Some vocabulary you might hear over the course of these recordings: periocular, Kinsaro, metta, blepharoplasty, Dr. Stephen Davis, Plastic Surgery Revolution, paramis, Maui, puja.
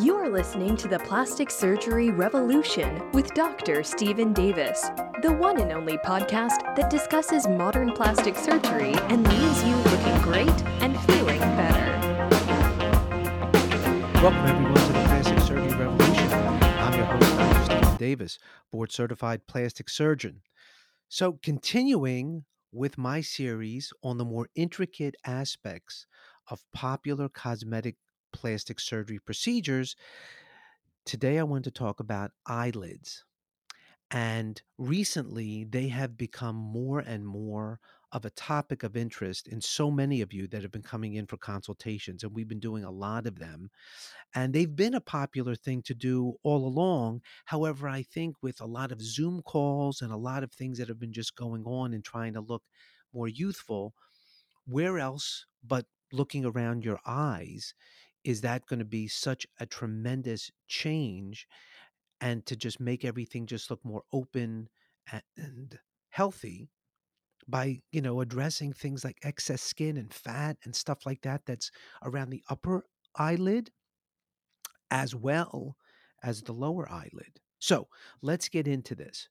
You are listening to the Plastic Surgery Revolution with Dr. Stephen Davis, the one and only podcast that discusses modern plastic surgery and leaves you looking great and feeling better. Welcome, everyone, to the Plastic Surgery Revolution. I'm your host, Dr. Stephen Davis, board-certified plastic surgeon. So, continuing with my series on the more intricate aspects of popular cosmetic plastic surgery procedures, today I want to talk about eyelids. And recently, they have become more and more of a topic of interest in so many of you that have been coming in for consultations, and we've been doing a lot of them. And they've been a popular thing to do all along. However, I think with a lot of Zoom calls and a lot of things that have been just going on and trying to look more youthful, where else but looking around your eyes is that going to be such a tremendous change, and to just make everything just look more open and healthy by, you know, addressing things like excess skin and fat and stuff like that that's around the upper eyelid as well as the lower eyelid. So let's get into this.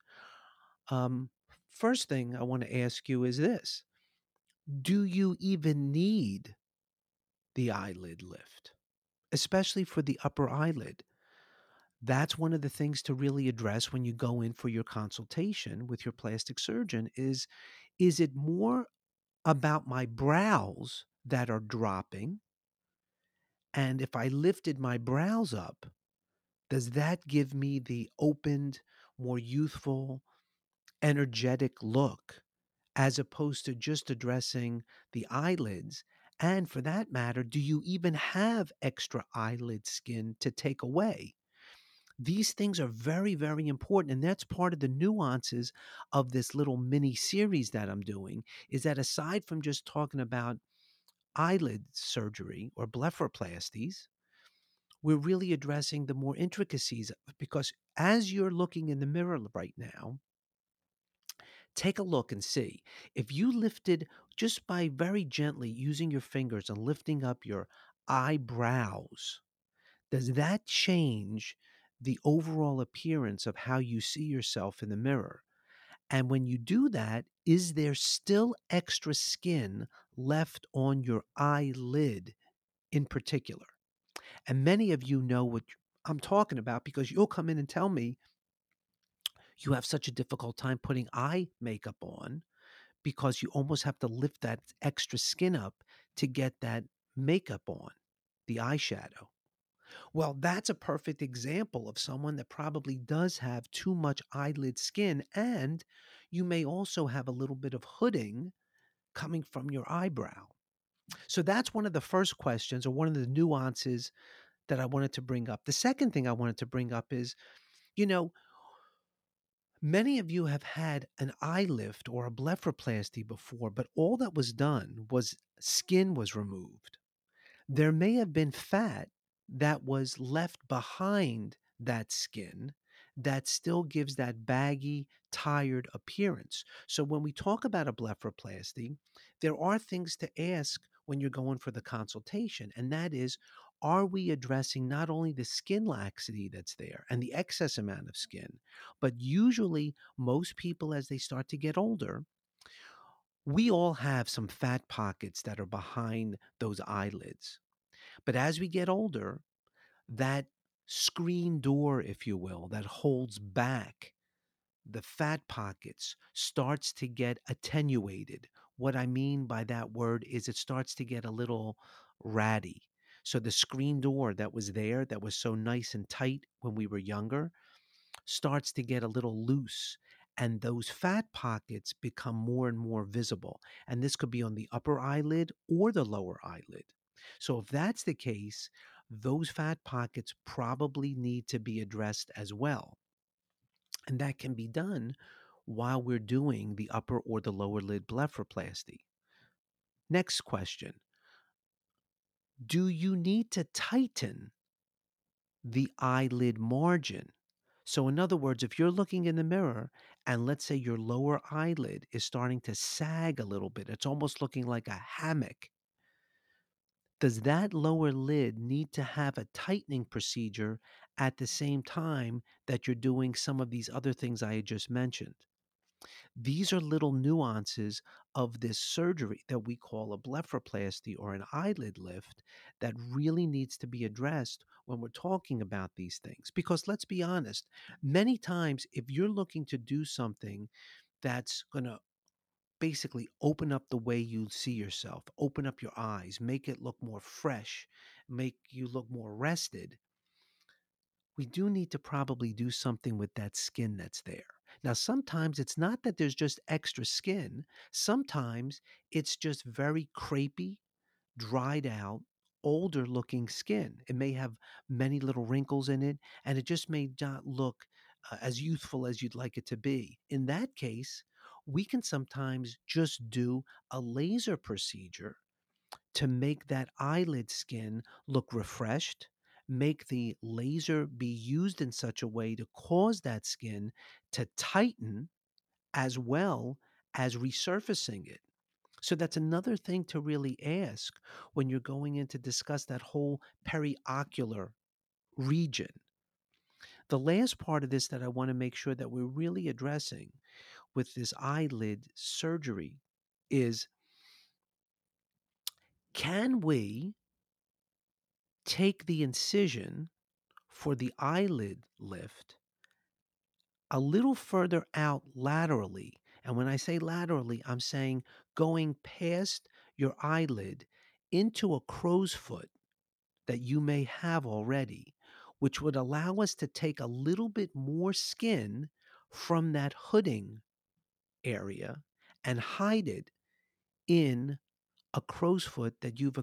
First thing I want to ask you is this. Do you even need the eyelid lift? Especially for the upper eyelid. That's one of the things to really address when you go in for your consultation with your plastic surgeon is it more about my brows that are dropping? And if I lifted my brows up, does that give me the opened, more youthful, energetic look, as opposed to just addressing the eyelids? And for that matter, do you even have extra eyelid skin to take away? These things are very, very important. And that's part of the nuances of this little mini series that I'm doing, is that aside from just talking about eyelid surgery or blepharoplasties, we're really addressing the more intricacies, because as you're looking in the mirror right now, take a look and see. If you lifted just by very gently using your fingers and lifting up your eyebrows, does that change the overall appearance of how you see yourself in the mirror? And when you do that, is there still extra skin left on your eyelid in particular? And many of you know what I'm talking about, because you'll come in and tell me, you have such a difficult time putting eye makeup on because you almost have to lift that extra skin up to get that makeup on, the eyeshadow. Well, that's a perfect example of someone that probably does have too much eyelid skin, and you may also have a little bit of hooding coming from your eyebrow. So that's one of the first questions, or one of the nuances that I wanted to bring up. The second thing I wanted to bring up is, you know, many of you have had an eye lift or a blepharoplasty before, but all that was done was skin was removed. There may have been fat that was left behind that skin that still gives that baggy, tired appearance. So when we talk about a blepharoplasty, there are things to ask when you're going for the consultation, and that is, are we addressing not only the skin laxity that's there and the excess amount of skin, but usually most people as they start to get older, we all have some fat pockets that are behind those eyelids. But as we get older, that screen door, if you will, that holds back the fat pockets starts to get attenuated. What I mean by that word is it starts to get a little ratty. So the screen door that was there, that was so nice and tight when we were younger, starts to get a little loose. And those fat pockets become more and more visible. And this could be on the upper eyelid or the lower eyelid. So if that's the case, those fat pockets probably need to be addressed as well. And that can be done while we're doing the upper or the lower lid blepharoplasty. Next question. Do you need to tighten the eyelid margin? So in other words, if you're looking in the mirror and let's say your lower eyelid is starting to sag a little bit, it's almost looking like a hammock, Does that lower lid need to have a tightening procedure at the same time that you're doing some of these other things I had just mentioned? These are little nuances of this surgery that we call a blepharoplasty or an eyelid lift that really needs to be addressed when we're talking about these things. Because let's be honest, many times if you're looking to do something that's going to basically open up the way you see yourself, open up your eyes, make it look more fresh, make you look more rested, we do need to probably do something with that skin that's there. Now, sometimes it's not that there's just extra skin. Sometimes it's just very crepey, dried out, older looking skin. It may have many little wrinkles in it, and it just may not look as youthful as you'd like it to be. In that case, we can sometimes just do a laser procedure to make that eyelid skin look refreshed, make the laser be used in such a way to cause that skin to tighten as well as resurfacing it. So that's another thing to really ask when you're going in to discuss that whole periocular region. The last part of this that I want to make sure that we're really addressing with this eyelid surgery is, can we take the incision for the eyelid lift a little further out laterally? And when I say laterally, I'm saying going past your eyelid into a crow's foot that you may have already, which would allow us to take a little bit more skin from that hooding area and hide it in a crow's foot that you've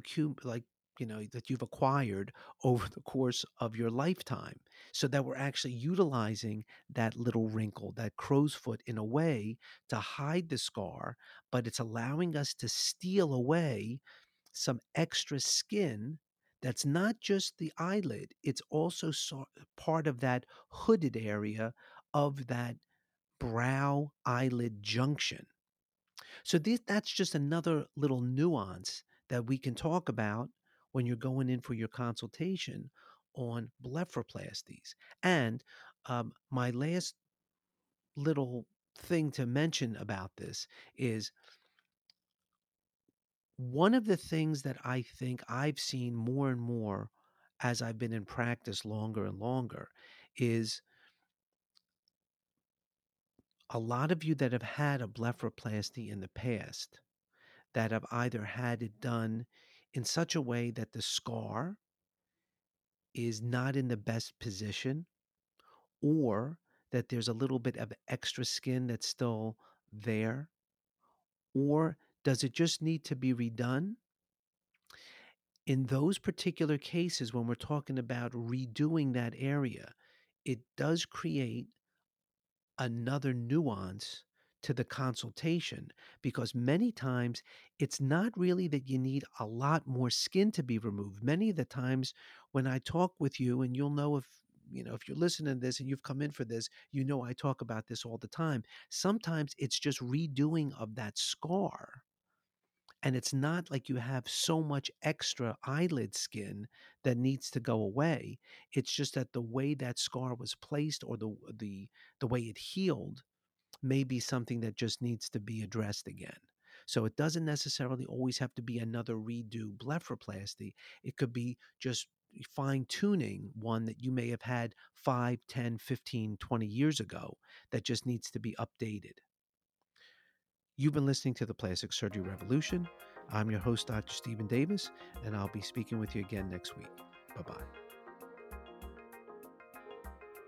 acquired over the course of your lifetime, so that we're actually utilizing that little wrinkle, that crow's foot, in a way to hide the scar, but it's allowing us to steal away some extra skin that's not just the eyelid, it's also part of that hooded area of that brow eyelid junction. So that's just another little nuance that we can talk about when you're going in for your consultation on blepharoplasties. And my last little thing to mention about this is one of the things that I think I've seen more and more as I've been in practice longer and longer is a lot of you that have had a blepharoplasty in the past that have either had it done in such a way that the scar is not in the best position, or that there's a little bit of extra skin that's still there, or does it just need to be redone? In those particular cases, when we're talking about redoing that area, it does create another nuance to the consultation, because many times it's not really that you need a lot more skin to be removed. Many of the times when I talk with you, and you'll know if you're listening to this and you've come in for this, I talk about this all the time. Sometimes it's just redoing of that scar, and it's not like you have so much extra eyelid skin that needs to go away. It's just that the way that scar was placed, or the way it healed, may be something that just needs to be addressed again. So it doesn't necessarily always have to be another redo blepharoplasty. It could be just fine-tuning one that you may have had 5, 10, 15, 20 years ago that just needs to be updated. You've been listening to the Plastic Surgery Revolution. I'm your host, Dr. Stephen Davis, and I'll be speaking with you again next week. Bye-bye.